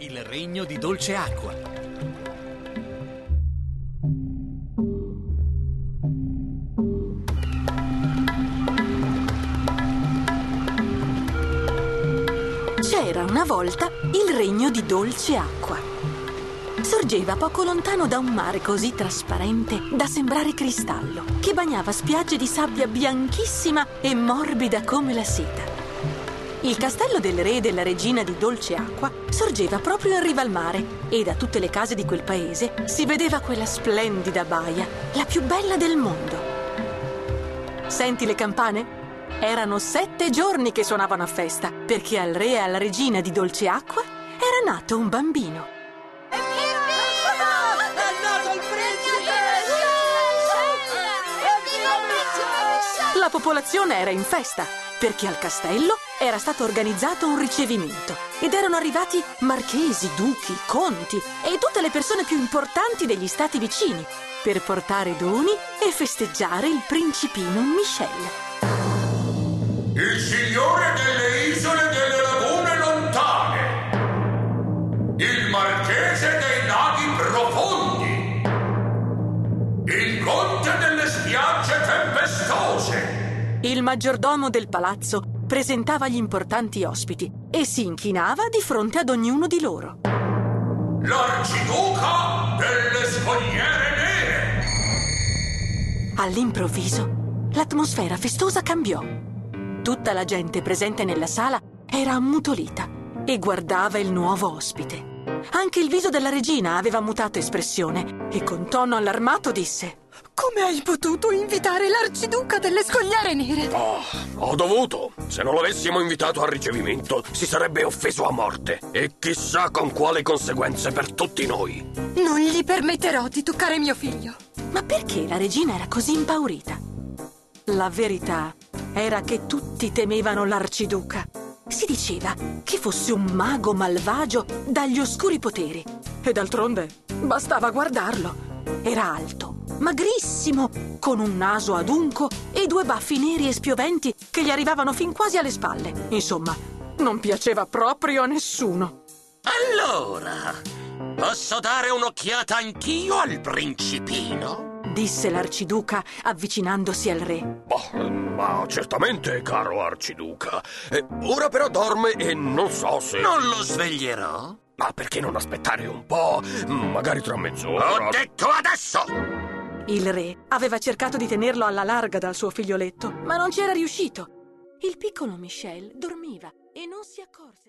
Il Regno di Dolce Acqua. C'era una volta il Regno di Dolce Acqua. Sorgeva poco lontano da un mare così trasparente da sembrare cristallo, che bagnava spiagge di sabbia bianchissima e morbida come la seta. Il castello del re e della regina di Dolce Acqua sorgeva proprio in riva al mare e da tutte le case di quel paese si vedeva quella splendida baia, la più bella del mondo. Senti le campane? Erano 7 giorni che suonavano a festa, perché al re e alla regina di Dolce Acqua era nato un bambino. La popolazione era in festa, perché al castello era stato organizzato un ricevimento ed erano arrivati marchesi, duchi, conti e tutte le persone più importanti degli stati vicini per portare doni e festeggiare il principino Michel. Il signore delle isole delle lagune lontane, il marchese dei laghi profondi, il conte delle spiagge tempestose. Il maggiordomo del palazzo presentava gli importanti ospiti e si inchinava di fronte ad ognuno di loro. L'Arciduca delle scogliere nere! All'improvviso, l'atmosfera festosa cambiò. Tutta la gente presente nella sala era ammutolita e guardava il nuovo ospite. Anche il viso della regina aveva mutato espressione e con tono allarmato disse: «Come hai potuto invitare l'Arciduca delle scogliere nere?» «Oh, ho dovuto! Se non l'avessimo invitato al ricevimento, si sarebbe offeso a morte! E chissà con quali conseguenze per tutti noi!» «Non gli permetterò di toccare mio figlio!» Ma perché la regina era così impaurita? La verità era che tutti temevano l'Arciduca. Si diceva che fosse un mago malvagio dagli oscuri poteri. E d'altronde bastava guardarlo. Era alto, magrissimo, con un naso adunco e 2 baffi neri e spioventi che gli arrivavano fin quasi alle spalle. Insomma, non piaceva proprio a nessuno. «Allora, posso dare un'occhiata anch'io al principino?» disse l'Arciduca avvicinandosi al re. «Ma certamente, caro Arciduca. Ora però dorme e non so se...» «Non lo sveglierò?» «Ma perché non aspettare un po'? Magari tra mezz'ora.» «Ho detto adesso!» Il re aveva cercato di tenerlo alla larga dal suo figlioletto, ma non ci era riuscito. Il piccolo Michel dormiva e non si accorse.